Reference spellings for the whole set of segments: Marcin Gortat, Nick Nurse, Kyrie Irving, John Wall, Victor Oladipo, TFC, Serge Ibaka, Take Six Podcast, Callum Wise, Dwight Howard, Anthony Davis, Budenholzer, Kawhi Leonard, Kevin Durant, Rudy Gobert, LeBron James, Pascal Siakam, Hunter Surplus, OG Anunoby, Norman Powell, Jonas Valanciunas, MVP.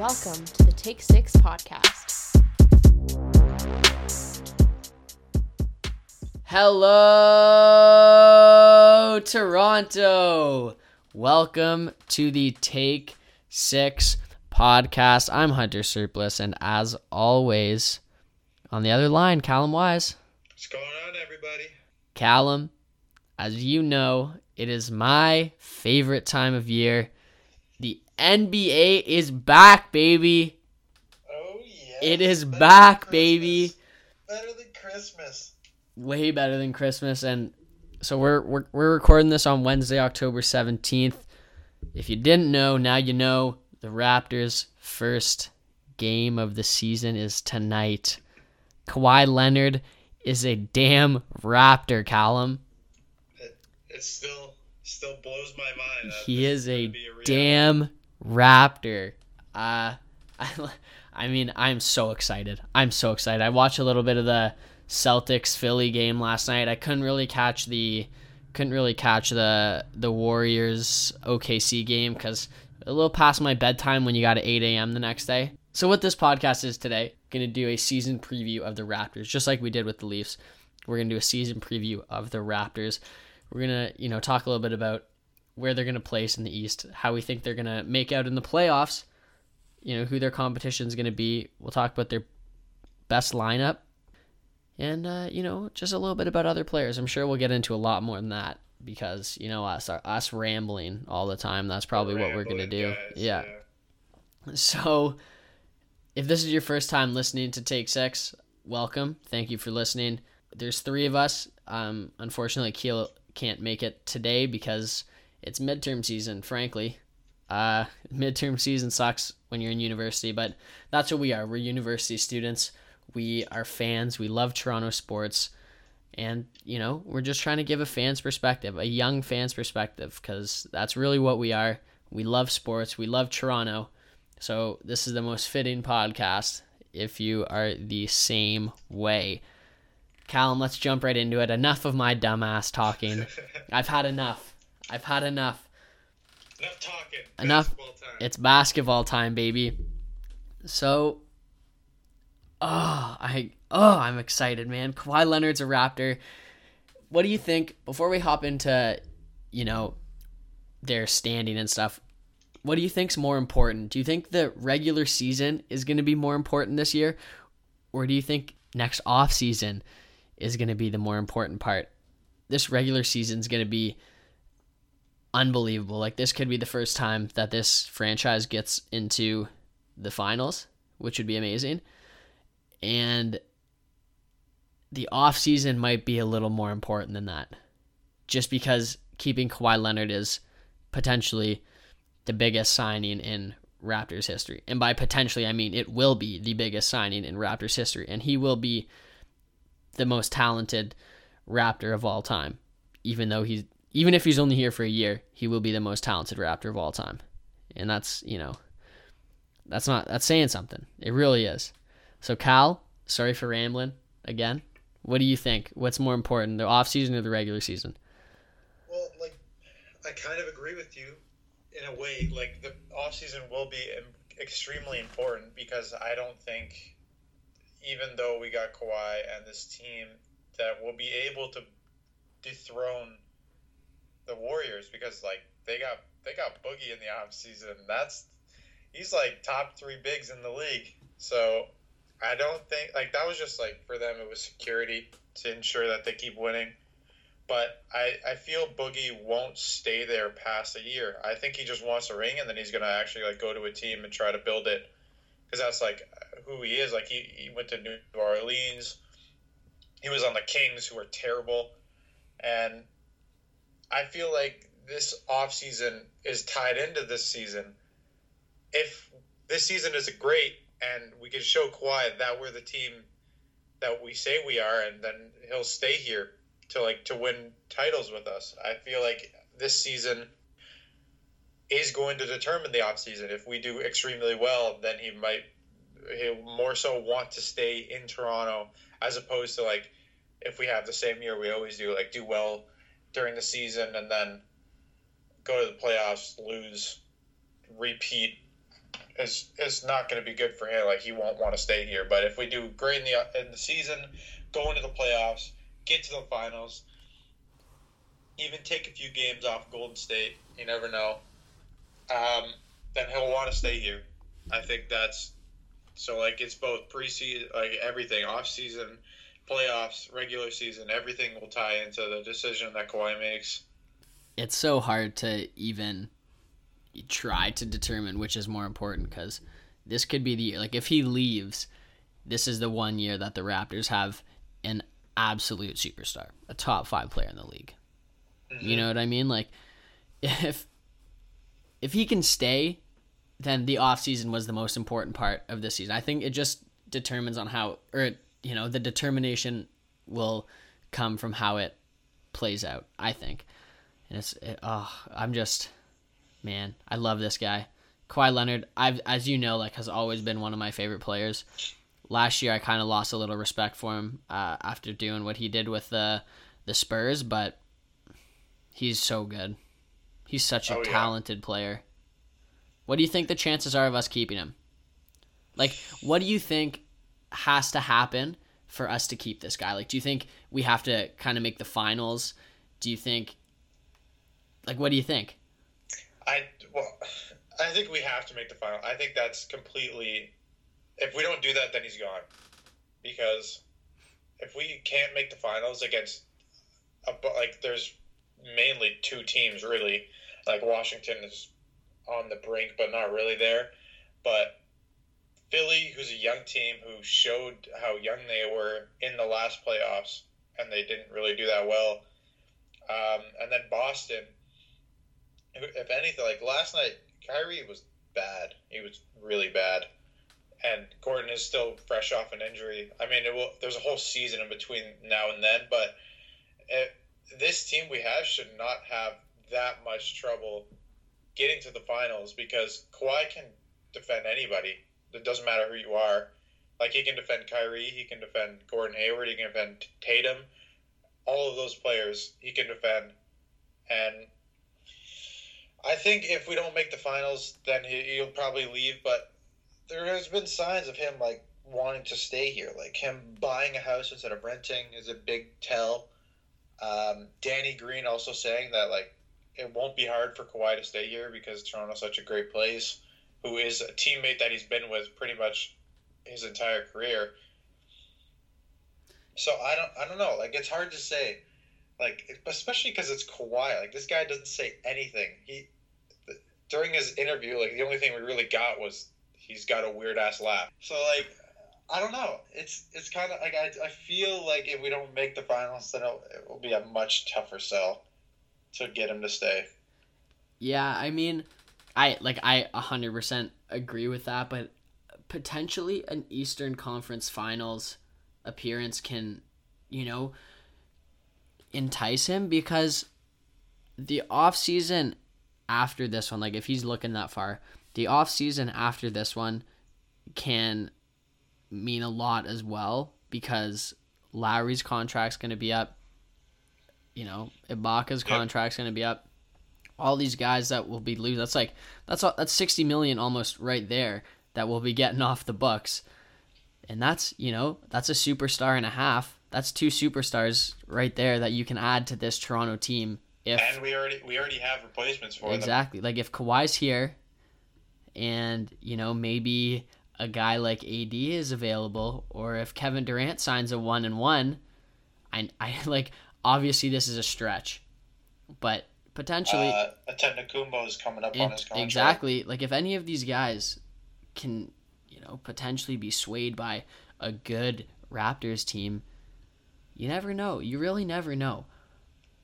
Welcome to the Take Six Podcast. Hello, Toronto. Welcome to the Take Six Podcast. I'm Hunter Surplus, and as always, on the other line, Callum Wise. What's going on, everybody? Callum, as you know, it is my favorite time of year. The NBA is back, baby. Oh, yeah. It is back, baby. Better than Christmas. Way better than Christmas. And so we're recording this on Wednesday, October 17th. If you didn't know, now you know. The Raptors' first game of the season is tonight. Kawhi Leonard is a damn Raptor, Callum. It's still blows my mind. He is a damn Raptor. I mean, I'm so excited. I watched a little bit of the Celtics Philly game last night. I couldn't really catch the Warriors OKC game because a little past my bedtime when you got at 8 a.m. the next day. So what this podcast is today, going to do a season preview of the Raptors, just like we did with the Leafs. We're going to do a season preview of the Raptors. We're going to, talk a little bit about where they're going to place in the East, how we think they're going to make out in the playoffs, who their competition is going to be. We'll talk about their best lineup and, just a little bit about other players. I'm sure we'll get into a lot more than that because, us rambling all the time, that's probably what we're going to do. Guys, yeah. So if this is your first time listening to Take Six, welcome. Thank you for listening. There's three of us. Unfortunately, Keel can't make it today because it's midterm season, frankly. Midterm season sucks when you're in university, but that's what we are. We're university students. We are fans. We love Toronto sports. And, we're just trying to give a fan's perspective, a young fan's perspective, because that's really what we are. We love sports. We love Toronto. So this is the most fitting podcast if you are the same way. Callum, let's jump right into it. Enough of my dumbass talking. I've had enough. Enough talking. Enough. Basketball time. It's basketball time, baby. So, I'm excited, man. Kawhi Leonard's a Raptor. What do you think, before we hop into, their standing and stuff, what do you think's more important? Do you think the regular season is going to be more important this year? Or do you think next off season is going to be the more important part? This regular season is going to be unbelievable. Like, this could be the first time that this franchise gets into the finals, which would be amazing. And the off season might be a little more important than that, just because keeping Kawhi Leonard is potentially the biggest signing in Raptors history. And by potentially, I mean it will be the biggest signing in Raptors history, and he will be the most talented Raptor of all time. Even if he's only here for a year, he will be the most talented Raptor of all time. And that's, that's saying something. It really is. So Cal, sorry for rambling again. What do you think? What's more important, the off season or the regular season? Well, like, I kind of agree with you in a way. Like, the off season will be extremely important because I don't think, even though we got Kawhi and this team, that we'll be able to dethrone the Warriors, because like they got Boogie in the off season. He's like top three bigs in the league. So I don't think, like, that was just like, for them it was security to ensure that they keep winning. But I feel Boogie won't stay there past a year. I think he just wants a ring, and then he's gonna actually like go to a team and try to build it, because that's like who he is. Like, he went to New Orleans. He was on the Kings, who were terrible, and I feel like this offseason is tied into this season. If this season is great and we can show Kawhi that we're the team that we say we are, and then he'll stay here to win titles with us. I feel like this season is going to determine the offseason. If we do extremely well, then he'll more so want to stay in Toronto, as opposed to like if we have the same year we always do, like do well during the season and then go to the playoffs, lose, repeat. it's not going to be good for him. Like, he won't want to stay here. But if we do great in the season, go into the playoffs, get to the finals, even take a few games off Golden State, you never know, then he'll want to stay here. I think that's – so, like, it's both preseason, like, everything, offseason, playoffs, regular season, everything will tie into the decision that Kawhi makes. It's so hard to even try to determine which is more important, because this could be the year. Like, if he leaves, this is the one year that the Raptors have an absolute superstar, a top five player in the league. Mm-hmm. You know what I mean? Like, if he can stay, then the offseason was the most important part of this season. I think it just determines on how, or, you know, the determination will come from how it plays out, I think. And I'm just, man, I love this guy. Kawhi Leonard, as you know, like, has always been one of my favorite players. Last year, I kind of lost a little respect for him after doing what he did with the Spurs, but he's so good. He's such a talented player. What do you think the chances are of us keeping him? Like, what do you think has to happen for us to keep this guy? Like, do you think we have to kind of make the finals? Do you think... Like, what do you think? I think we have to make the final. I think that's completely... If we don't do that, then he's gone. Because if we can't make the finals against... Like, there's mainly two teams, really. Like, Washington is on the brink, but not really there. But Philly, who's a young team, who showed how young they were in the last playoffs, and they didn't really do that well. And then Boston... If anything, like last night, Kyrie was bad. He was really bad. And Gordon is still fresh off an injury. I mean, there's a whole season in between now and then, but this team we have should not have that much trouble getting to the finals, because Kawhi can defend anybody. It doesn't matter who you are. Like, he can defend Kyrie. He can defend Gordon Hayward. He can defend Tatum. All of those players he can defend. And I think if we don't make the finals, then he'll probably leave. But there has been signs of him, like, wanting to stay here. Like, him buying a house instead of renting is a big tell. Danny Green also saying that, like, it won't be hard for Kawhi to stay here because Toronto's such a great place, who is a teammate that he's been with pretty much his entire career. So I don't know. Like, it's hard to say. Like, especially because it's Kawhi. Like, this guy doesn't say anything. During his interview, like, the only thing we really got was he's got a weird-ass laugh. So, like, I don't know. It's kind of, like, I feel like if we don't make the finals, then it will be a much tougher sell to get him to stay. Yeah, I mean, I 100% agree with that, but potentially an Eastern Conference Finals appearance can, you know, entice him, because the off season after this one, like, if he's looking that far, the off season after this one can mean a lot as well, because Lowry's contract's going to be up, you know, Ibaka's contract's going to be up, all these guys that will be losing. That's $60 million almost right there that we'll be getting off the books. And that's, you know, that's a superstar and a half. That's two superstars right there that you can add to this Toronto team. And we already have replacements for them. Exactly. Like, if Kawhi's here and, you know, maybe a guy like AD is available, or if Kevin Durant signs a 1-and-1, I like, obviously this is a stretch, but potentially... Antetokounmpo is coming up on his contract. Exactly. Like, if any of these guys can, you know, potentially be swayed by a good Raptors team... You never know. You really never know.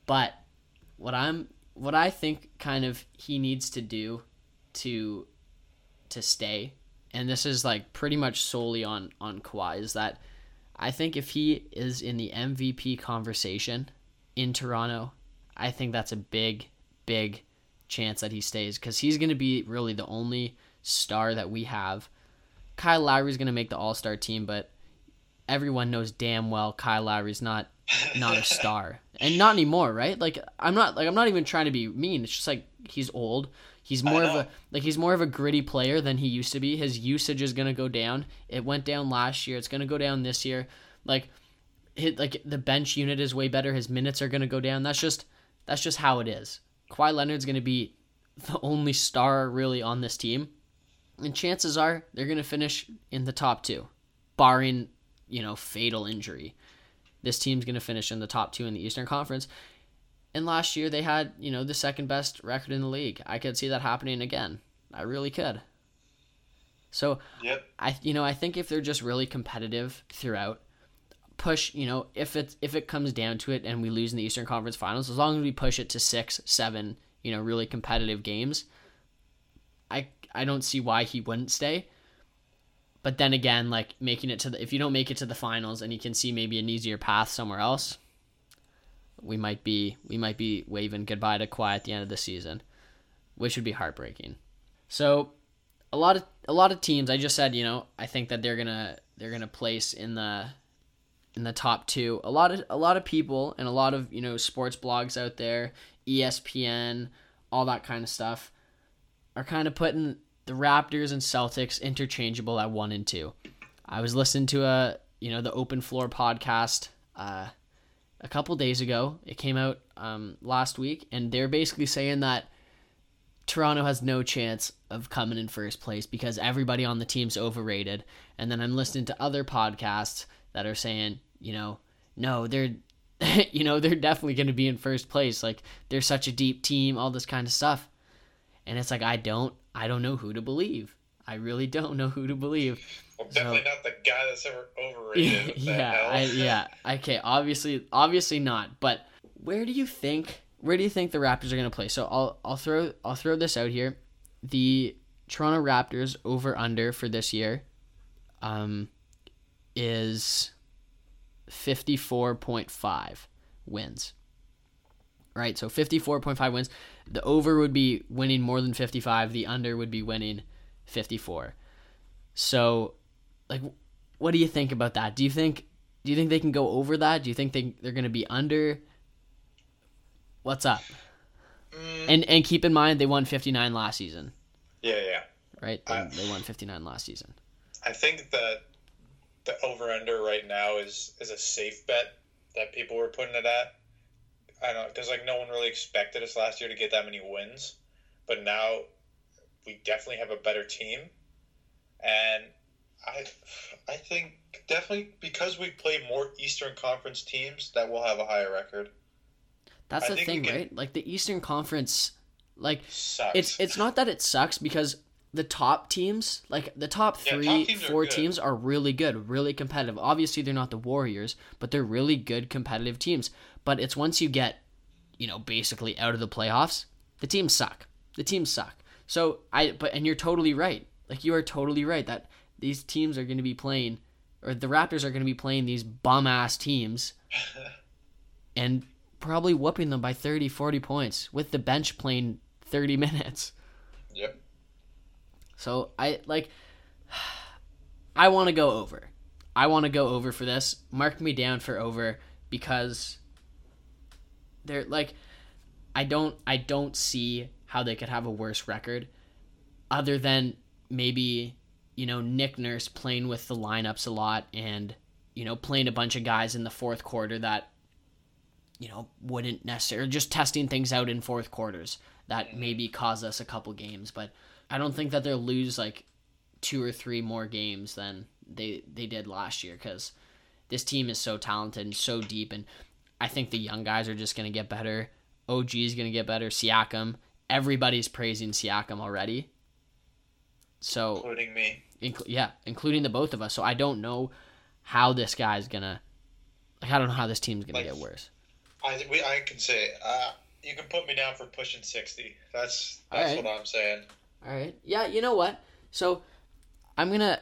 But what I think kind of he needs to do to stay, and this is, like, pretty much solely on Kawhi, is that I think if he is in the MVP conversation in Toronto, I think that's a big, big chance that he stays, because he's going to be really the only star that we have. Kyle Lowry's going to make the All-Star team, but everyone knows damn well Kyle Lowry's not a star, and not anymore, right? Like, I'm not even trying to be mean. It's just, like, he's old. He's more of a gritty player than he used to be. His usage is gonna go down. It went down last year. It's gonna go down this year. Like the bench unit is way better. His minutes are gonna go down. That's just how it is. Kawhi Leonard's gonna be the only star really on this team, and chances are they're gonna finish in the top two, barring fatal injury. This team's gonna finish in the top two in the Eastern Conference. And last year, they had, the second-best record in the league. I could see that happening again. I really could. So, yep. I think if they're just really competitive throughout, push, if it comes down to it and we lose in the Eastern Conference Finals, as long as we push it to 6, 7, really competitive games, I don't see why he wouldn't stay. But then again, if you don't make it to the Finals and you can see maybe an easier path somewhere else, we might be waving goodbye to Kawhi at the end of the season, which would be heartbreaking. So, a lot of teams. I just said I think that they're gonna place in the top two. A lot of people and a lot of sports blogs out there, ESPN, all that kind of stuff, are kind of putting the Raptors and Celtics interchangeable at 1 and 2. I was listening to the Open Floor podcast. A couple days ago, it came out last week, and they're basically saying that Toronto has no chance of coming in first place because everybody on the team's overrated. And then I'm listening to other podcasts that are saying, no, they're, they're definitely going to be in first place. Like, they're such a deep team, all this kind of stuff. And it's like, I don't know who to believe. I really don't know who to believe. I'm definitely not the guy that's ever overrated. Okay. Obviously not. But where do you think the Raptors are gonna play? So I'll throw this out here. The Toronto Raptors over under for this year, is 54.5 wins. Right. So 54.5 wins. The over would be winning more than 55. The under would be winning 54. So, what do you think about that? Do you think they can go over that? Do you think they're going to be under? What's up? And keep in mind, they won 59 last season. Yeah. Right? They won 59 last season. I think that the over-under right now is a safe bet that people were putting it at. I don't know, because, no one really expected us last year to get that many wins. But now we definitely have a better team. And I think definitely because we play more Eastern Conference teams that we'll have a higher record. That's the thing, right? The Eastern Conference, sucks. It's not that it sucks because the top teams, the top 3, 4 teams are really good, really competitive. Obviously, they're not the Warriors, but they're really good competitive teams. But it's once you get, basically out of the playoffs, the teams suck. So and you're totally right. You are totally right that these teams are going to be playing, or the Raptors are going to be playing these bum-ass teams and probably whooping them by 30, 40 points with the bench playing 30 minutes. Yep. So, I want to go over. I want to go over for this. Mark me down for over because they're, I don't see how they could have a worse record other than maybe, Nick Nurse playing with the lineups a lot and, playing a bunch of guys in the fourth quarter that, wouldn't necessarily, just testing things out in fourth quarters that maybe caused us a couple games. But I don't think that they'll lose 2 or 3 more games than they did last year because this team is so talented and so deep. And I think the young guys are just going to get better. OG is going to get better. Siakam. Everybody's praising Siakam already. So, including me. Including the both of us. So I don't know how this guy's going to – I don't know how this team's going to get worse. I can say you can put me down for pushing 60. That's what I'm saying. All right. Yeah, you know what? So I'm going to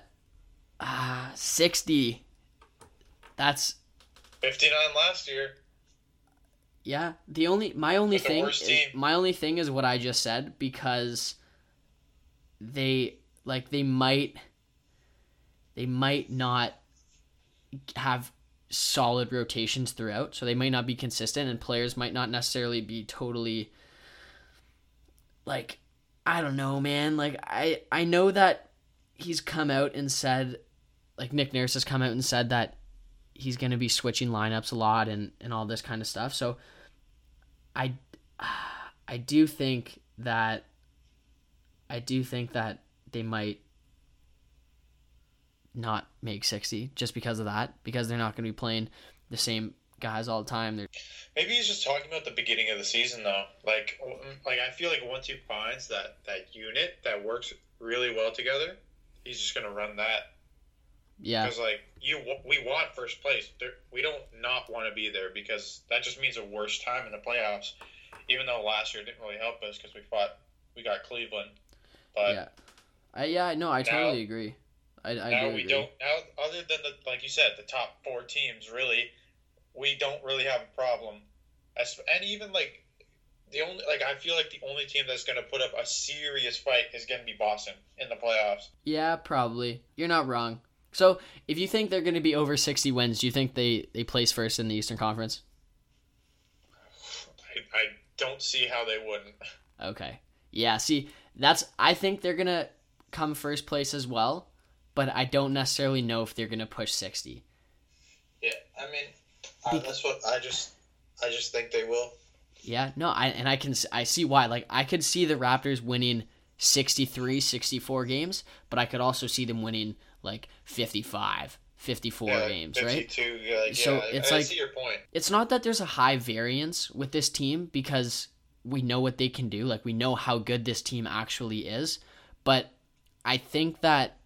60. That's – 59 last year. Yeah. My only thing is what I just said because they – They might not have solid rotations throughout, so they might not be consistent, and players might not necessarily be totally I don't know, man. Like, I know that he's come out and said, like, Nick Nurse has come out and said that he's going to be switching lineups a lot and all this kind of stuff. So I do think that they might not make 60 just because of that, because they're not going to be playing the same guys all the time. Maybe he's just talking about the beginning of the season, though. Like I feel like once he finds that unit that works really well together, he's just going to run that. Yeah. Because, like, we want first place. We don't not want to be there, because that just means a worse time in the playoffs, even though last year didn't really help us because we got Cleveland. But yeah. I totally agree. I agree. Now, other than, like you said, the top four teams, really, we don't really have a problem. And even, like, I feel like the only team that's going to put up a serious fight is going to be Boston in the playoffs. Yeah, probably. You're not wrong. So, if you think they're going to be over 60 wins, do you think they place first in the Eastern Conference? I don't see how they wouldn't. Okay. Yeah, see, I think they're going to come first place as well, but I don't necessarily know if they're going to push 60. Yeah, I mean, that's what I just think they will. Yeah, no, I see why. Like, I could see the Raptors winning 63, 64 games, but I could also see them winning like 55, 54 games, 52, right? So it's I see your point. It's not that there's a high variance with this team, because we know what they can do. Like, we know how good this team actually is. But I think that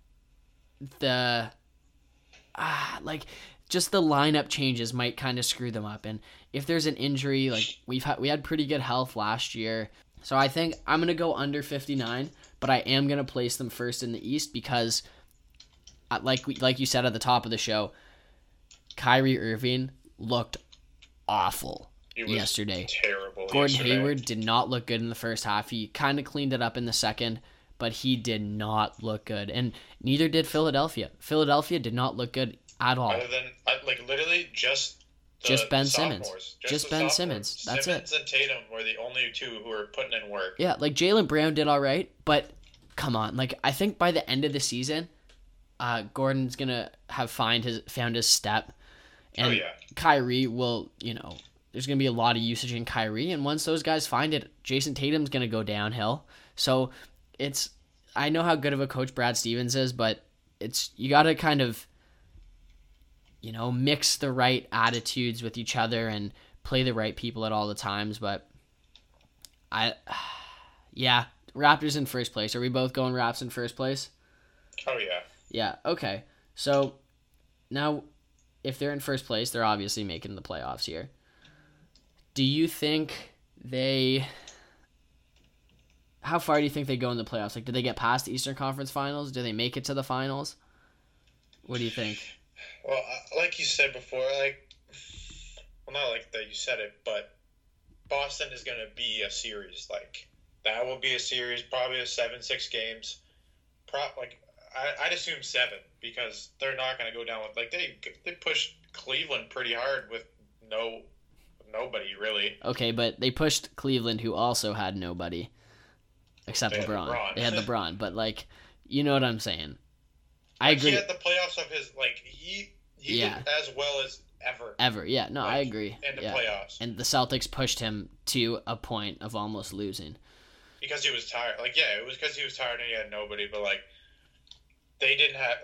just the lineup changes might kind of screw them up. And if there's an injury, like we had pretty good health last year. So I think I'm going to go under 59, but I am going to place them first in the East because, like you said at the top of the show, Kyrie Irving looked awful yesterday. Terrible. Gordon Hayward did not look good in the first half. He kind of cleaned it up in the second, but he did not look good, and neither did Philadelphia. Philadelphia did not look good at all. Other than literally just Ben Simmons. Just Ben Simmons. That's it. Simmons and Tatum were the only two who were putting in work. Yeah, like Jaylen Brown did all right, but come on, like I think by the end of the season, Gordon's gonna have found his step, and Kyrie will, there's gonna be a lot of usage in Kyrie, and once those guys find it, Jason Tatum's gonna go downhill. So I know how good of a coach Brad Stevens is, but you gotta kind of, mix the right attitudes with each other and play the right people at all the times. But Raptors in first place. Are we both going Raps in first place? Oh yeah. Yeah. Okay. So now, if they're in first place, they're obviously making the playoffs here. Do you think How far do you think they go in the playoffs? Like, do they get past the Eastern Conference Finals? Do they make it to the finals? What do you think? Well, like you said before, not like that you said it, but Boston is going to be a series. Like, that will be a series, probably a 7-6 games. I'd assume 7, because they're not going to go down with, like, they pushed Cleveland pretty hard with nobody, really. Okay, but they pushed Cleveland, who also had nobody. Except LeBron. They had LeBron, but you know what I'm saying. I agree. He had the playoffs of his, he did as well as ever. Ever, yeah. No, I agree. And the playoffs. And the Celtics pushed him to a point of almost losing. Because he was tired. It was because he was tired and he had nobody, but, they didn't have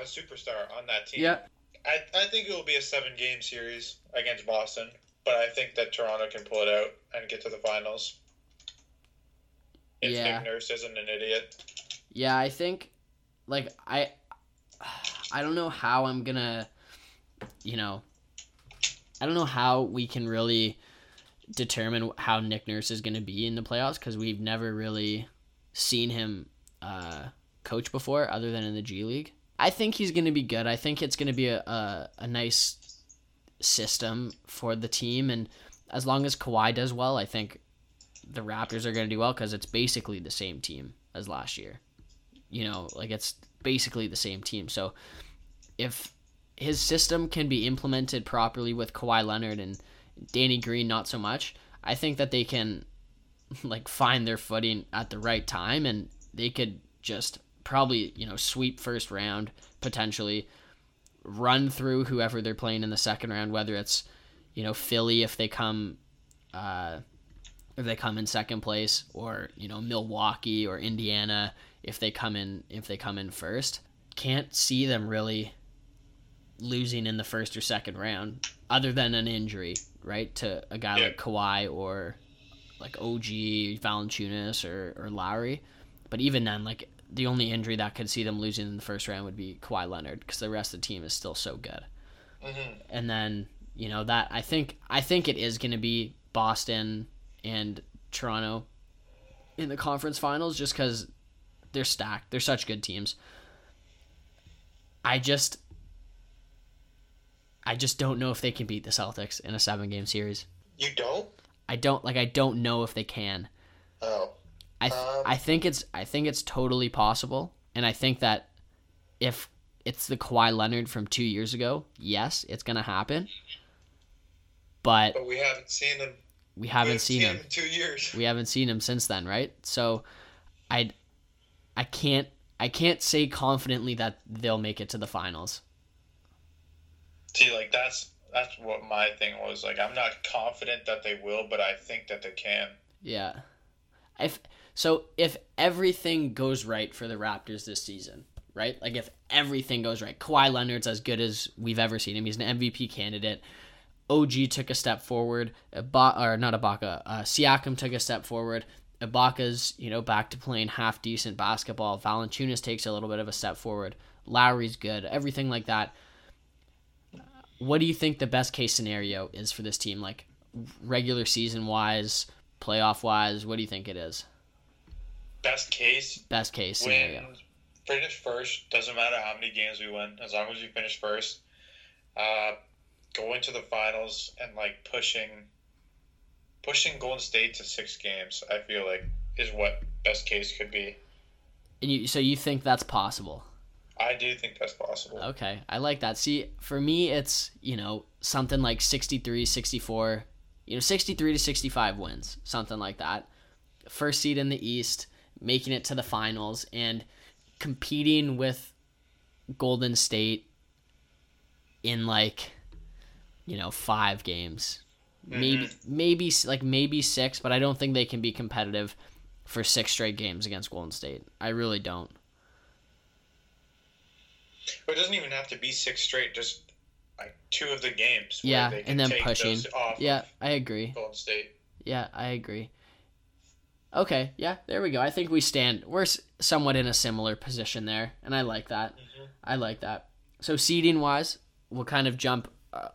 a superstar on that team. Yeah. I think it will be a 7-game series against Boston, but I think that Toronto can pull it out and get to the finals. Nick Nurse isn't an idiot. Yeah, I think, I don't know how I'm going to, I don't know how we can really determine how Nick Nurse is going to be in the playoffs, because we've never really seen him coach before other than in the G League. I think he's going to be good. I think it's going to be a nice system for the team, and as long as Kawhi does well, I think the Raptors are going to do well, because it's basically the same team as last year. It's basically the same team. So if his system can be implemented properly with Kawhi Leonard and Danny Green, not so much, I think that they can like find their footing at the right time, and they could just probably, you know, sweep first round, potentially run through whoever they're playing in the second round, whether it's, you know, Philly if they come in second place, or, you know, Milwaukee or Indiana if they come in first. Can't see them really losing in the first or second round, other than an injury, right, to a guy like Kawhi or like OG Valanciunas or Lowry. But even then, like, the only injury that could see them losing in the first round would be Kawhi Leonard, because the rest of the team is still so good. Mm-hmm. And then, you know, that I think it is going to be Boston and Toronto in the conference finals, just because they're stacked. They're such good teams. I just don't know if they can beat the Celtics in a 7-game series. You don't? I don't know if they can. Oh. I think it's totally possible, and I think that if it's the Kawhi Leonard from 2 years ago, yes, it's gonna happen. But we haven't seen him. We haven't seen him in 2 years. We haven't seen him since then, right? So, I can't say confidently that they'll make it to the finals. See, like, that's what my thing was. Like, I'm not confident that they will, but I think that they can. Yeah. If everything goes right for the Raptors this season, right? Like, if everything goes right, Kawhi Leonard's as good as we've ever seen him. He's an MVP candidate. OG took a step forward. Siakam took a step forward. Ibaka's, you know, back to playing half-decent basketball. Valanciunas takes a little bit of a step forward. Lowry's good. Everything like that. What do you think the best-case scenario is for this team? Like, regular season-wise, playoff-wise, what do you think it is? Best case scenario. Finish first. Doesn't matter how many games we win, as long as you finish first. Going to the finals and, like, pushing Golden State to 6 games, I feel like, is what best case could be. And you think that's possible? I do think that's possible. Okay, I like that. See, for me, it's, you know, something like 63, 64, you know, 63 to 65 wins, something like that. First seed in the East, making it to the finals, and competing with Golden State in, like, you know, 5 games. Maybe 6, but I don't think they can be competitive for 6 straight games against Golden State. I really don't. But it doesn't even have to be 6 straight, just like 2 of the games. Yeah, where they can, and then take pushing. Those off, yeah, I agree. Golden State. Yeah, I agree. Okay, yeah, there we go. I think we're somewhat in a similar position there, and I like that. Mm-hmm. I like that. So seeding-wise, we'll kind of jump,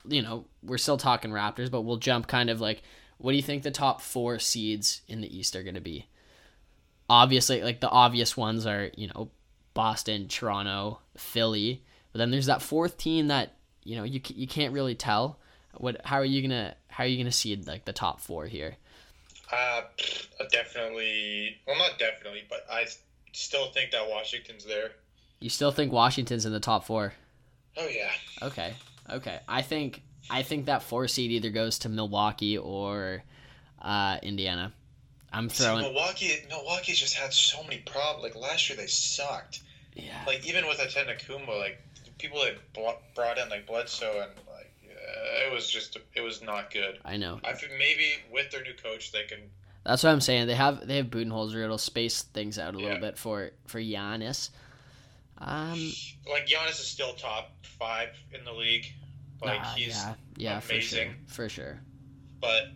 you know, we're still talking Raptors, but we'll jump kind of like, what do you think the top 4 seeds in the East are going to be? Obviously, like, the obvious ones are, you know, Boston, Toronto, Philly. But then there's that 4th team that, you know, you can't really tell. How are you gonna seed, like, the top 4 here? Not definitely, but I still think that Washington's there. You still think Washington's in the top 4? Oh yeah. Okay. I think that 4 seed either goes to Milwaukee or Indiana. Milwaukee's just had so many problems. Like, last year they sucked. Yeah. Like, even with Antetokounmpo, like, people that brought in, like, Bledsoe, and, like, it was not good. I know. I think maybe with their new coach they can. That's what I'm saying. They have Budenholzer. It'll space things out a little bit for Giannis. Like, Giannis is still top 5 in the league. Like, he's amazing for sure. But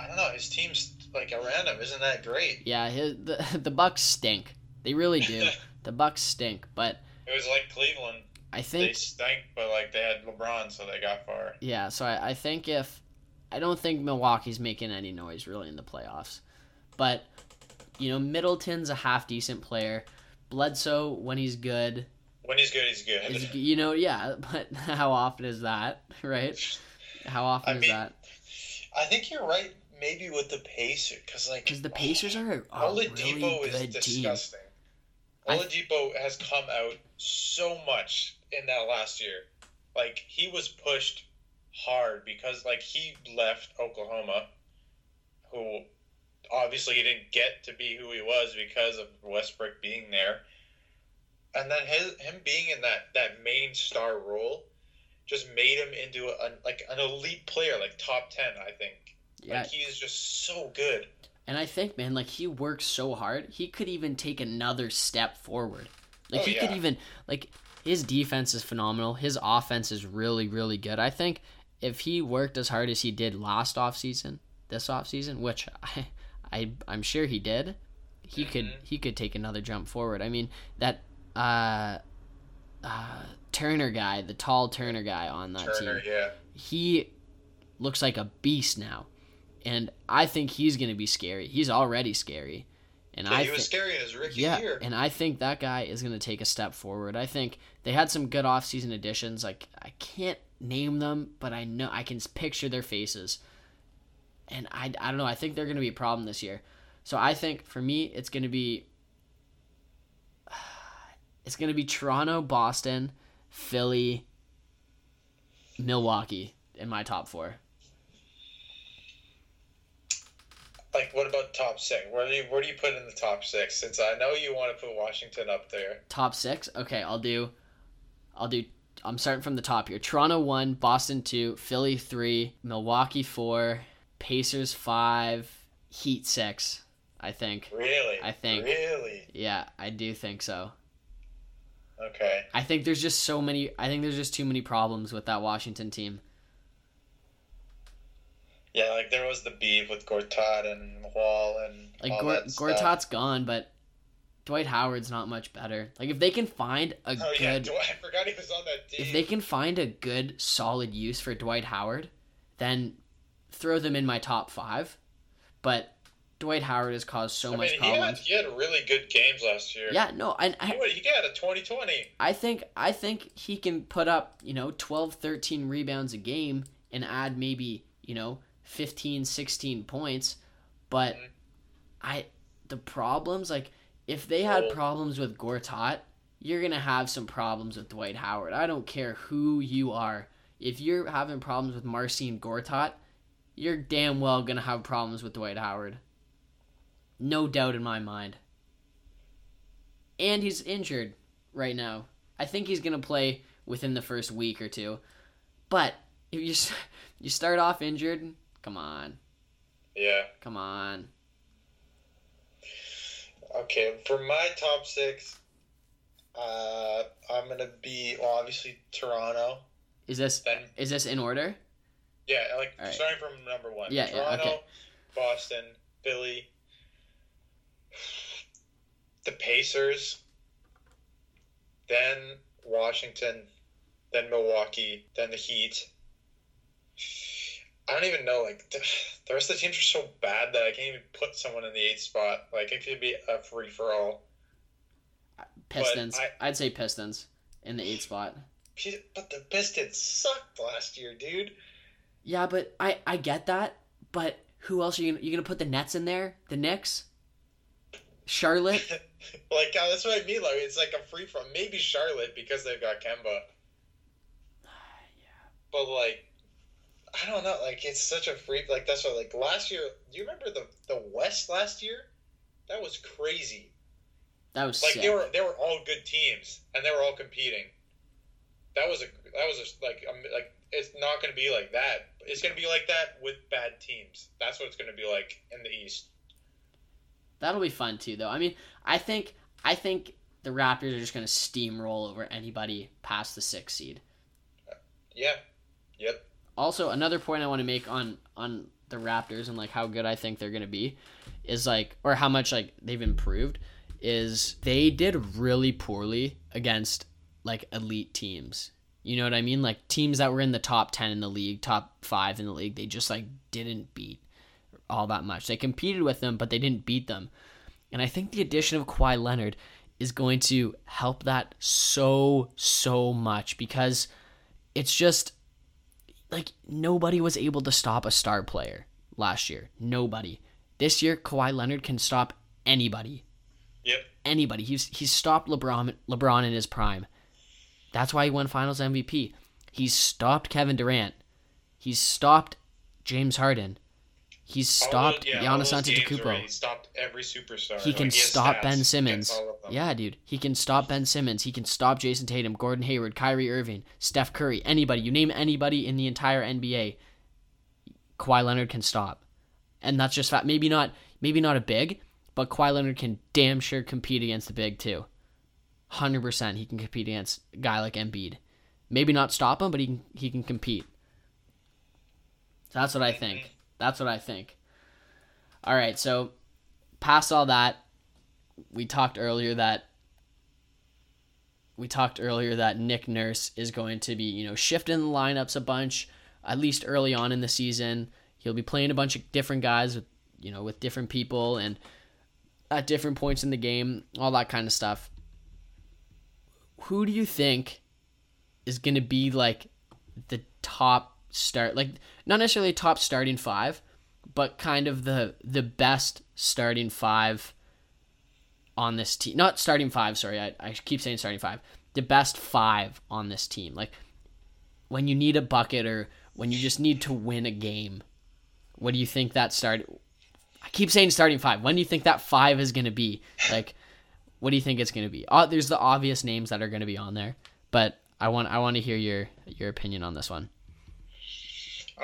I don't know, his team's, like, around him isn't that great. Yeah, the Bucks stink. They really do. The Bucks stink, but it was like Cleveland. I think they stank, but, like, they had LeBron, so they got far. Yeah, so I don't think Milwaukee's making any noise really in the playoffs, but, you know, Middleton's a half decent player. Bledsoe, when he's good. When he's good, he's good. You know, yeah, but how often is that, right? How often is that? I think you're right. Maybe with the Pacers, because the Pacers are a really good disgusting. Team. Oladipo has come out so much in that last year. Like, he was pushed hard because, like, he left Oklahoma, who obviously he didn't get to be who he was because of Westbrook being there. And then him being in that main star role just made him into an elite player, like top 10, I think. Yeah. Like, he is just so good. And I think, man, like, he works so hard, he could even take another step forward. Like, could even, like, his defense is phenomenal. His offense is really, really good. I think if he worked as hard as he did last offseason, this offseason, which I'm sure he did, he mm-hmm. could take another jump forward. I mean, that Turner guy, the tall Turner guy on that team, yeah. He looks like a beast now. And I think he's going to be scary. He's already scary. And he was scary in his rookie year. And I think that guy is going to take a step forward. I think they had some good offseason additions. Like, I can't name them, but I know I can picture their faces. And I don't know. I think they're going to be a problem this year. So I think, for me, it's going to be... it's going to be Toronto, Boston, Philly, Milwaukee in my top four. Like, what about top six? Where do you put in the top six? Since I know you want to put Washington up there. Top six? Okay, I'll do. I'm starting from the top here. Toronto 1, Boston 2, Philly 3, Milwaukee 4, Pacers 5, Heat 6. I think. Really? Really? Yeah, I do think so. Okay. I think there's just too many problems with that Washington team. Yeah, like, there was the beef with Gortat and Wall and like all that stuff. Gortat's gone, but Dwight Howard's not much better. Like, if they can find a good... yeah, I forgot he was on that team. If they can find a good, solid use for Dwight Howard, then throw them in my top 5. But Dwight Howard has caused so much problems. He had really good games last year. Yeah, no, and he got a 20-20. I think he can put up, 12, 13 rebounds a game and add maybe, 15, 16 points, but mm-hmm. The problems, like, if they had problems with Gortat, you're going to have some problems with Dwight Howard. I don't care who you are. If you're having problems with Marcin Gortat, you're damn well going to have problems with Dwight Howard. No doubt in my mind. And he's injured right now. I think he's going to play within the first week or two, but if you start off injured... Come on. Yeah. Come on. Okay, for my top six, I'm gonna be obviously Toronto. Is this in order? Yeah, like all starting right. from number one. Yeah, Toronto, yeah, okay. Boston, Philly, the Pacers, then Washington, then Milwaukee, then the Heat. I don't even know, like, the rest of the teams are so bad that I can't even put someone in the 8th spot. Like, it could be a free-for-all. Pistons. I'd say Pistons in the 8th spot. But the Pistons sucked last year, dude. Yeah, but I get that, but who else are you going to put the Nets in there? The Knicks? Charlotte? Like, that's what I mean. Like, it's like a free-for-all. Maybe Charlotte because they've got Kemba. Yeah. But, like, I don't know, like, it's such a freak, like, that's what, like, last year, do you remember the West last year? That was crazy. That was like sick. They were all good teams and they were all competing. That was it's not going to be like that. It's going to be like that with bad teams. That's what it's going to be like in the East. That'll be fun too, though. I mean, I think the Raptors are just going to steamroll over anybody past the 6th seed. Yeah. Yep. Also, another point I want to make on the Raptors and, like, how good I think they're going to be is, like, or how much, like, they've improved is they did really poorly against, like, elite teams. You know what I mean? Like, teams that were in the top 10 in the league, top 5 in the league, they just, like, didn't beat all that much. They competed with them, but they didn't beat them. And I think the addition of Kawhi Leonard is going to help that so much because it's just... Like, nobody was able to stop a star player last year. Nobody. This year, Kawhi Leonard can stop anybody. Yep. Anybody. He's stopped LeBron in his prime. That's why he won Finals MVP. He's stopped Kevin Durant. He's stopped James Harden. He's stopped Giannis Antetokounmpo. He stopped every superstar. He can stop Ben Simmons. Yeah, dude. He can stop Ben Simmons. He can stop Jayson Tatum, Gordon Hayward, Kyrie Irving, Steph Curry, anybody. You name anybody in the entire NBA, Kawhi Leonard can stop. And that's just fact. Maybe not a big, but Kawhi Leonard can damn sure compete against the big too. 100% he can compete against a guy like Embiid. Maybe not stop him, but he can compete. So that's what I think. That's what I think. All right, so past all that, we talked earlier that Nick Nurse is going to be, shifting the lineups a bunch, at least early on in the season. He'll be playing a bunch of different guys with different people and at different points in the game, all that kind of stuff. Who do you think is going to be like the top start, like not necessarily top starting five, but kind of the best starting five on this team? Not starting five, sorry. I keep saying starting five. The best five on this team. Like when you need a bucket or when you just need to win a game, what do you think that start? I keep saying starting five. When do you think that five is going to be? Like, what do you think it's going to be? There's the obvious names that are going to be on there, but I want to hear your opinion on this one.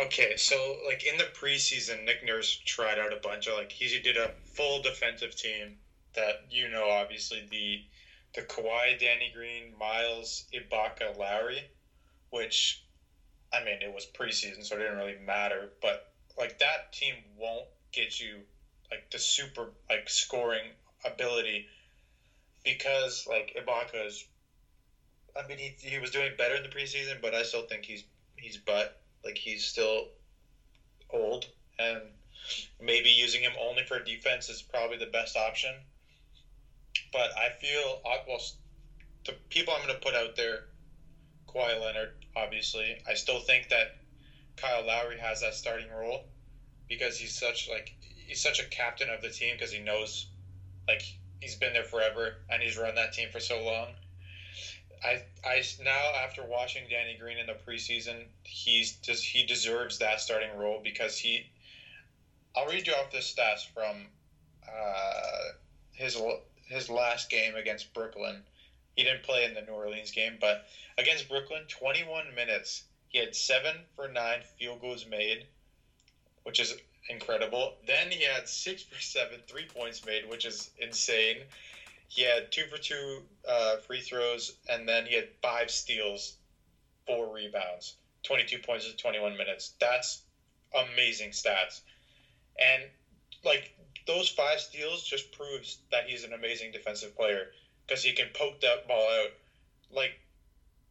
Okay, so like in the preseason, Nick Nurse tried out a bunch of he did a full defensive team that obviously the Kawhi, Danny Green, Myles, Ibaka, Lowry, which I mean it was preseason, so it didn't really matter. But like that team won't get you like the super like scoring ability because like Ibaka is. I mean, he was doing better in the preseason, but I still think he's butt. Like, he's still old, and maybe using him only for defense is probably the best option. But I feel, the people I'm going to put out there, Kawhi Leonard, obviously. I still think that Kyle Lowry has that starting role because he's such a captain of the team because he knows, he's been there forever, and he's run that team for so long. I now after watching Danny Green in the preseason, he deserves that starting role because he. I'll read you off the stats from his last game against Brooklyn. He didn't play in the New Orleans game, but against Brooklyn, 21 minutes. He had 7 for 9 field goals made, which is incredible. Then he had 6 for 7 3-pointers made, which is insane. He had 2 for 2 free throws, and then he had 5 steals, 4 rebounds, 22 points in 21 minutes. That's amazing stats. And, those 5 steals just proves that he's an amazing defensive player because he can poke that ball out like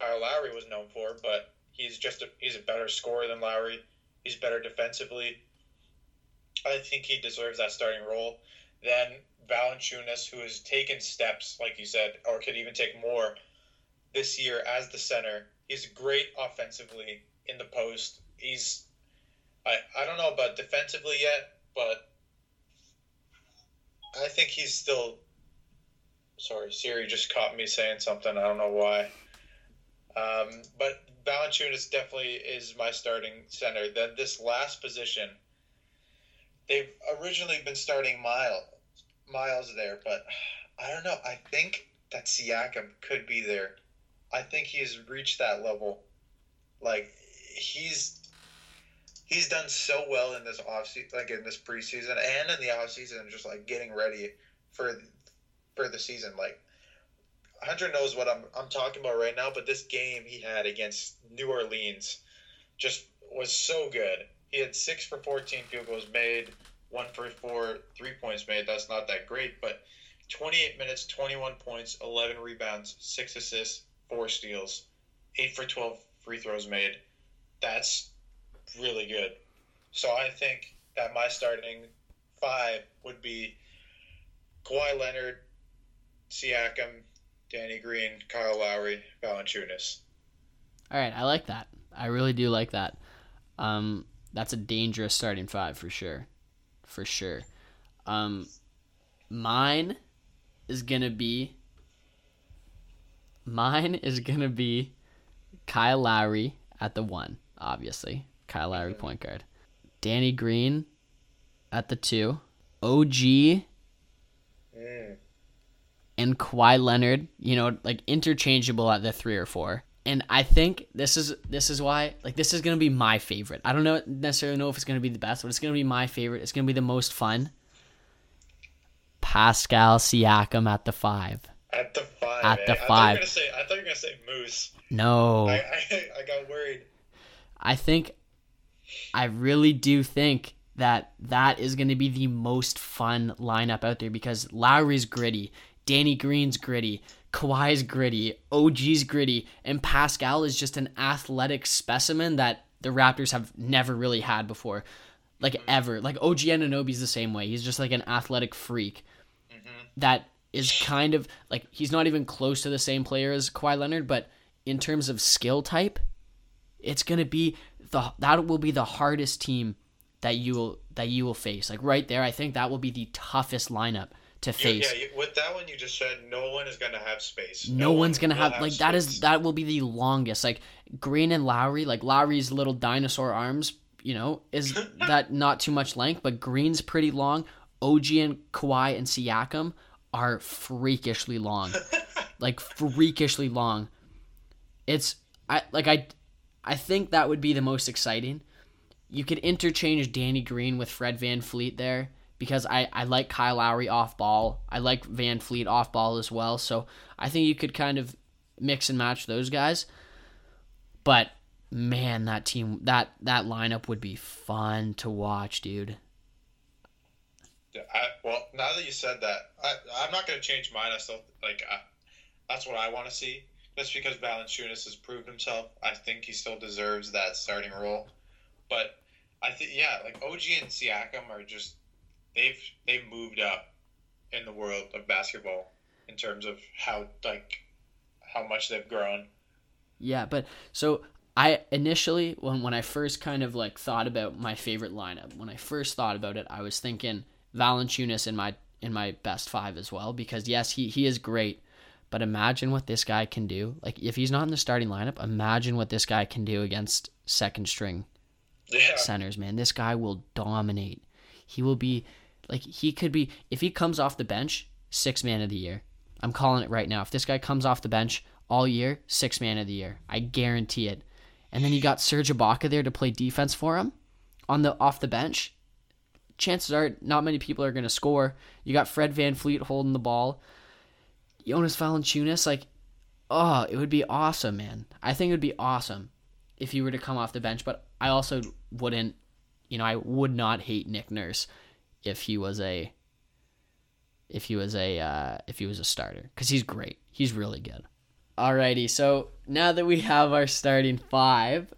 Lowry was known for, but he's a better scorer than Lowry. He's better defensively. I think he deserves that starting role. Then Valanciunas, who has taken steps, like you said, or could even take more this year as the center. He's great offensively in the post. He's, I don't know about defensively yet, but I think he's still, sorry, Siri just caught me saying something. I don't know why. But Valanciunas definitely is my starting center. Then this last position, they've originally been starting Myles there, but I don't know. I think that Siakam could be there. I think he has reached that level. He's done so well in this offseason, in this preseason and in the offseason, just getting ready for the season. Hunter knows what I'm talking about right now, but this game he had against New Orleans just was so good. He had 6 for 14 field goals made. 1 for 4 3-pointers made. That's not that great, but 28 minutes, 21 points, 11 rebounds, 6 assists, 4 steals, 8 for 12 free throws made. That's really good. So I think that my starting five would be Kawhi Leonard, Siakam, Danny Green, Kyle Lowry, Valanciunas. All right, I like that. I really do like that. That's a dangerous starting five for sure. For sure. Mine is going to be Kyle Lowry at the one, obviously. Kyle Lowry, point guard. Danny Green at the two. OG and Kawhi Leonard, you know, like interchangeable at the three or four. And I think this is why, like, this is going to be my favorite. I don't know necessarily know if it's going to be the best, but it's going to be my favorite. It's going to be the most fun. Pascal Siakam at the five. At the five. At the five. I thought you were going to say Moose. No. I got worried. I really do think that is going to be the most fun lineup out there because Lowry's gritty, Danny Green's gritty, Kawhi's gritty, OG's gritty, and Pascal is just an athletic specimen that the Raptors have never really had before, like ever. Like OG Anunoby's the same way. He's just like an athletic freak that is kind of like he's not even close to the same player as Kawhi Leonard, but in terms of skill type, it's gonna be that will be the hardest team that you will face. Like right there, I think that will be the toughest lineup to face. Yeah, with that one you just said, no one is going to have space. No one's going to have space. That will be the longest. Like Green and Lowry, like Lowry's little dinosaur arms, you know, is that not too much length, but Green's pretty long. OG and Kawhi and Siakam are freakishly long. Like freakishly long. I think that would be the most exciting. You could interchange Danny Green with Fred Van Fleet there because I like Kyle Lowry off ball. I like Van Fleet off ball as well. So I think you could kind of mix and match those guys. But man, that team, that lineup would be fun to watch, dude. Yeah, well, now that you said that, I'm not going to change mine. I still that's what I want to see. Just because Valanciunas has proved himself, I think he still deserves that starting role. But I think, yeah, like OG and Siakam are just they've moved up in the world of basketball in terms of how much they've grown. Yeah, but so I initially when I first kind of like thought about my favorite lineup, when I first thought about it, I was thinking Valanciunas in my best five as well because yes, he is great. But imagine what this guy can do. Like, if he's not in the starting lineup, imagine what this guy can do against second-string centers, man. This guy will dominate. He will be, like, he could be, if he comes off the bench, sixth man of the year. I'm calling it right now. If this guy comes off the bench all year, sixth man of the year. I guarantee it. And then you got Serge Ibaka there to play defense for him off the bench. Chances are not many people are going to score. You got Fred VanVleet holding the ball. Jonas Valanciunas, like, oh, it would be awesome, man. I think it would be awesome if he were to come off the bench, but I also wouldn't, you know, I would not hate Nick Nurse if he was a starter, because he's great. He's really good. Alrighty, so now that we have our starting five,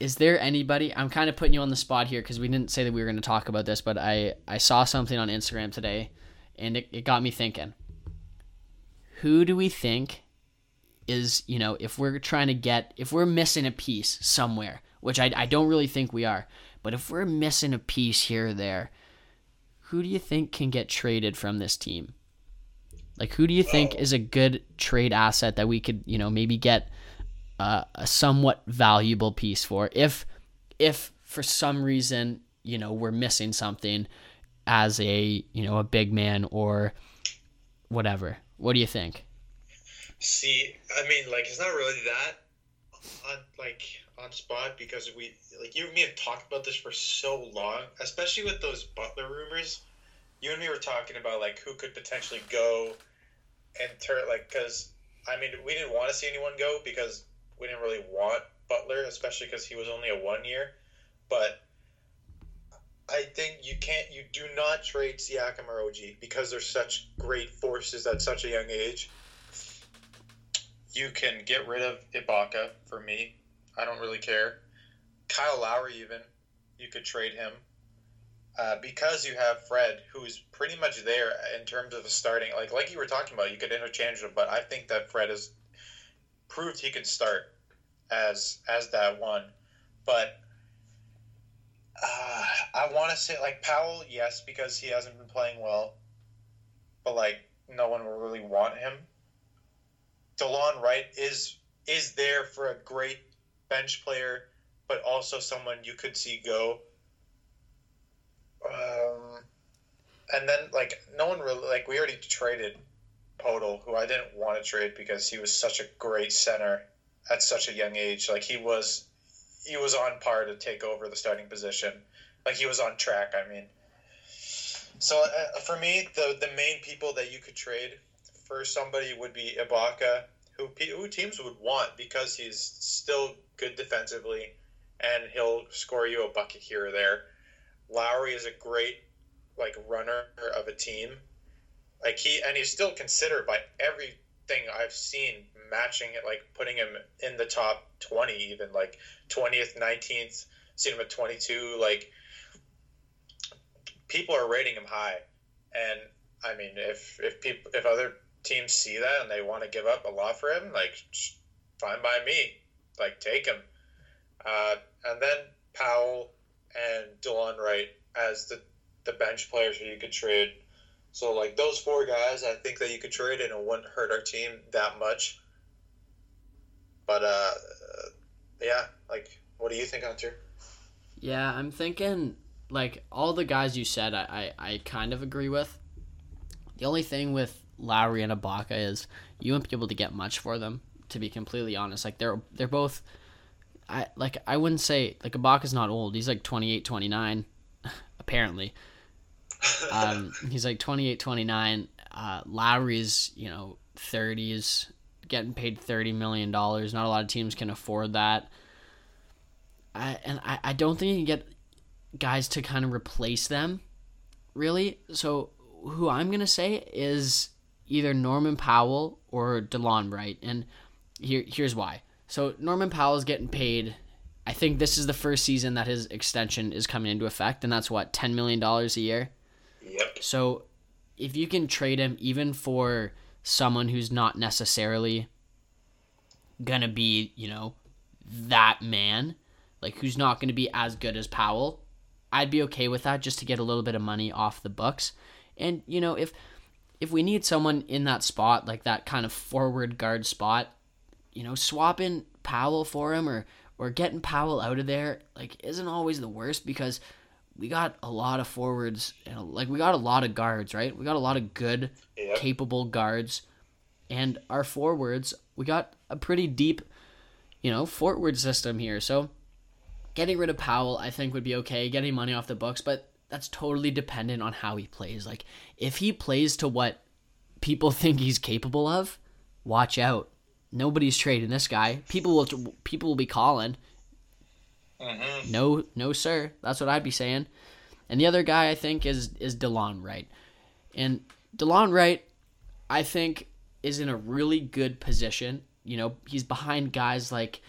is there anybody? I'm kind of putting you on the spot here because we didn't say that we were going to talk about this, but I saw something on Instagram today, and it got me thinking. Who do we think is, you know, if we're missing a piece somewhere, which I don't really think we are, but if we're missing a piece here or there, who do you think can get traded from this team? Like, who do you think is a good trade asset that we could, you know, maybe get a somewhat valuable piece for? If for some reason, you know, we're missing something as a, you know, a big man or whatever. What do you think? See, I mean, like, it's not really that on spot because we, like, you and me have talked about this for so long, especially with those Butler rumors. You and me were talking about, like, who could potentially go and turn, like, because, I mean, we didn't want to see anyone go because we didn't really want Butler, especially because he was only a 1 year. But I think you do not trade Siakam or OG because they're such great forces at such a young age. You can get rid of Ibaka for me. I don't really care. Kyle Lowry even, you could trade him. Because you have Fred, who's pretty much there in terms of the starting. Like you were talking about, you could interchange him, but I think that Fred has proved he can start as that one. But I want to say, like, Powell, yes, because he hasn't been playing well. But, like, no one will really want him. Delon Wright is there for a great bench player, but also someone you could see go. And then, like, no one really, like, we already traded Podol, who I didn't want to trade because he was such a great center at such a young age. Like, he was on par to take over the starting position. Like, he was on track, I mean. So, for me, the main people that you could trade for somebody would be Ibaka, who teams would want because he's still good defensively, and he'll score you a bucket here or there. Lowry is a great, like, runner of a team. Like, he's still considered by everything I've seen matching it, like putting him in the top 20, even like 20th, 19th, seen him at 22. Like, people are rating him high. And I mean, if other teams see that and they want to give up a lot for him, like, fine by me, like, take him. And then Powell and Delon Wright as the bench players who you could trade. So, like, those four guys, I think that you could trade, and it wouldn't hurt our team that much. But, yeah, like, what do you think, Hunter? Yeah, I'm thinking, like, all the guys you said I kind of agree with. The only thing with Lowry and Ibaka is you won't be able to get much for them, to be completely honest. Like, they're both... I wouldn't say... Like, Ibaka's not old. He's, like, 28, 29... apparently. He's like 28, 29. Lowry's, 30s, getting paid $30 million. Not a lot of teams can afford that. I don't think you can get guys to kind of replace them, really. So who I'm going to say is either Norman Powell or DeLon Wright. And here's why. So Norman Powell's getting paid... I think this is the first season that his extension is coming into effect, and that's, what, $10 million a year? Yep. So if you can trade him even for someone who's not necessarily going to be, that man, like, who's not going to be as good as Powell, I'd be okay with that just to get a little bit of money off the books. And, if we need someone in that spot, like that kind of forward guard spot, swapping Powell for him or getting Powell out of there, like, isn't always the worst because we got a lot of forwards, and like, we got a lot of guards, right? We got a lot of good, capable guards, and our forwards, we got a pretty deep, forward system here. So getting rid of Powell, I think, would be okay, getting money off the books, but that's totally dependent on how he plays. Like, if he plays to what people think he's capable of, watch out. Nobody's trading this guy. People will be calling. Mm-hmm. No, sir. That's what I'd be saying. And the other guy, I think, is DeLon Wright. And DeLon Wright, I think, is in a really good position. He's behind guys like,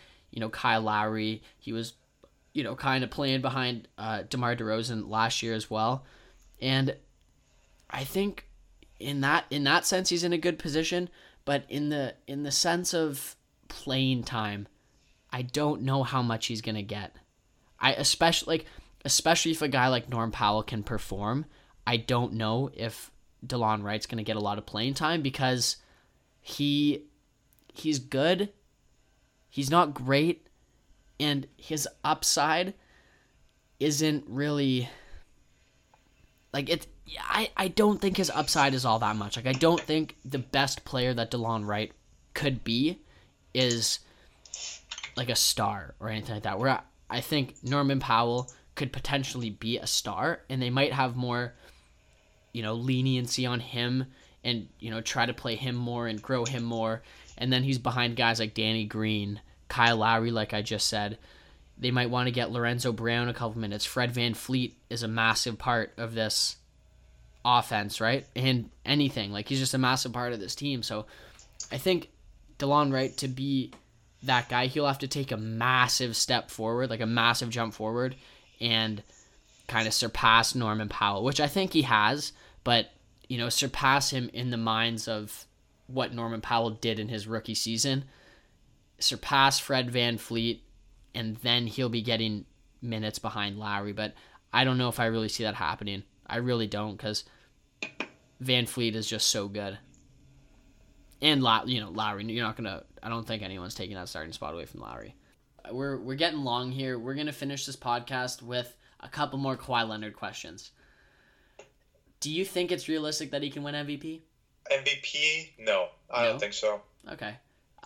Kyle Lowry. He was, kind of playing behind DeMar DeRozan last year as well. And I think in that sense, he's in a good position. But in the sense of playing time, I don't know how much he's gonna get. Especially if a guy like Norm Powell can perform, I don't know if DeLon Wright's gonna get a lot of playing time because he's good, he's not great, and his upside isn't really like it's. I don't think his upside is all that much. Like, I don't think the best player that DeLon Wright could be is, like, a star or anything like that. Where I think Norman Powell could potentially be a star, and they might have more, leniency on him and, try to play him more and grow him more. And then he's behind guys like Danny Green, Kyle Lowry, like I just said. They might want to get Jaylen Brown a couple minutes. Fred Van Fleet is a massive part of this offense, right? And anything. Like, he's just a massive part of this team. So I think DeLon Wright, to be that guy, he'll have to take a massive step forward, like a massive jump forward, and kind of surpass Norman Powell, which I think he has, but, surpass him in the minds of what Norman Powell did in his rookie season, surpass Fred Van Fleet, and then he'll be getting minutes behind Lowry. But I don't know if I really see that happening. I really don't, because Van Fleet is just so good. And, Lowry, you're not going to... I don't think anyone's taking that starting spot away from Lowry. We're getting long here. We're going to finish this podcast with a couple more Kawhi Leonard questions. Do you think it's realistic that he can win MVP? MVP? No. I don't think so. Okay.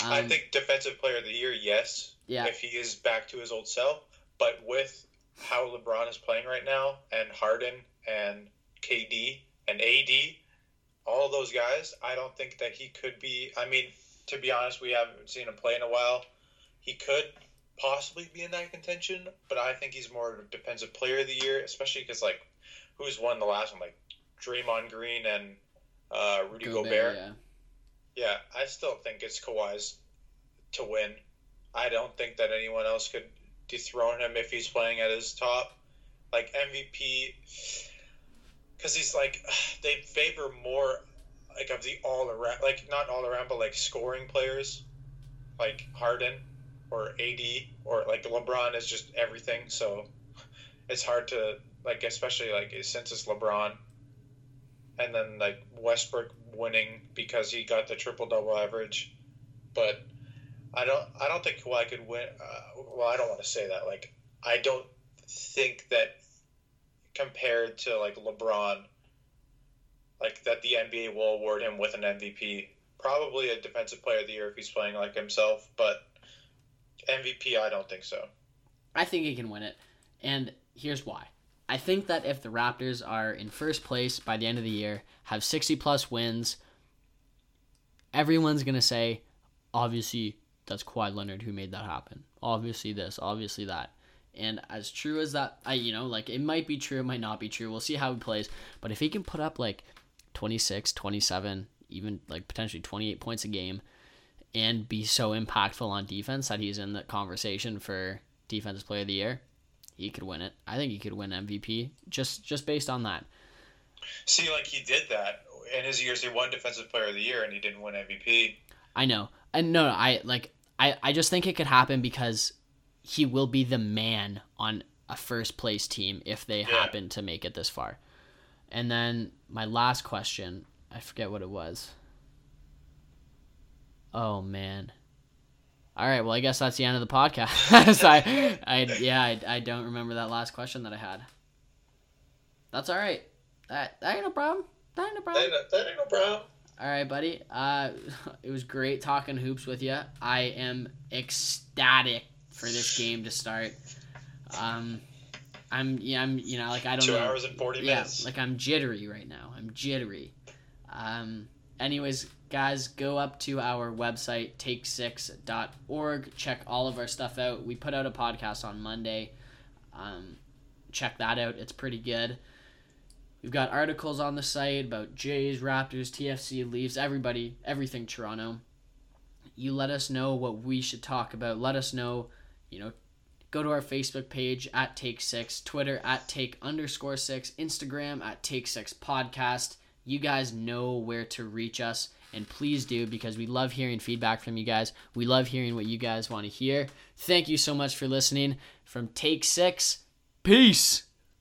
I think Defensive Player of the Year, yes. Yeah. If he is back to his old self. But with how LeBron is playing right now, and Harden, and KD, and AD, all those guys, I don't think that he could be... I mean, to be honest, we haven't seen him play in a while. He could possibly be in that contention, but I think he's more Defensive Player of the Year, especially because, like, who's won the last one? Like, Draymond Green and Rudy Gobert. Yeah, I still think it's Kawhi's to win. I don't think that anyone else could dethrone him if he's playing at his top. Like, MVP, because he's like, they favor more, like, of the all-around, like, not all-around, but, like, scoring players, like Harden or AD, or, like, LeBron is just everything, so it's hard to, like, especially, like, since it's LeBron, and then, like, Westbrook winning because he got the triple-double average, but I don't think Kawhi could win. Well, I don't want to say that. Like, I don't think that compared to, like, LeBron, like, that the NBA will award him with an MVP. Probably a Defensive Player of the Year if he's playing like himself, but MVP, I don't think so. I think he can win it, and here's why. I think that if the Raptors are in first place by the end of the year, have 60-plus wins, everyone's going to say, obviously, that's Kawhi Leonard who made that happen. Obviously this, obviously that. And as true as that, it might be true, it might not be true. We'll see how he plays. But if he can put up, like, 26, 27, even, like, potentially 28 points a game and be so impactful on defense that he's in the conversation for Defensive Player of the Year, he could win it. I think he could win MVP just based on that. See, like, he did that. In his years, he won Defensive Player of the Year, and he didn't win MVP. I know. And I just think it could happen because he will be the man on a first-place team if they happen to make it this far. And then my last question, I forget what it was. Oh, man. All right, well, I guess that's the end of the podcast. I don't remember that last question that I had. That's all right. That ain't no problem. That ain't no problem. All right, buddy. It was great talking hoops with you. I am ecstatic for this game to start. I don't know. 2 hours and 40 minutes. Yeah, I'm jittery right now. Anyways, guys, go up to our website, take6.org. Check all of our stuff out. We put out a podcast on Monday. Check that out. It's pretty good. We've got articles on the site about Jays, Raptors, TFC, Leafs, everybody, everything Toronto. You let us know what we should talk about. Let us know, go to our Facebook page at Take6, Twitter at Take_6, Instagram at Take6Podcast. You guys know where to reach us, and please do, because we love hearing feedback from you guys. We love hearing what you guys want to hear. Thank you so much for listening. From Take6, peace!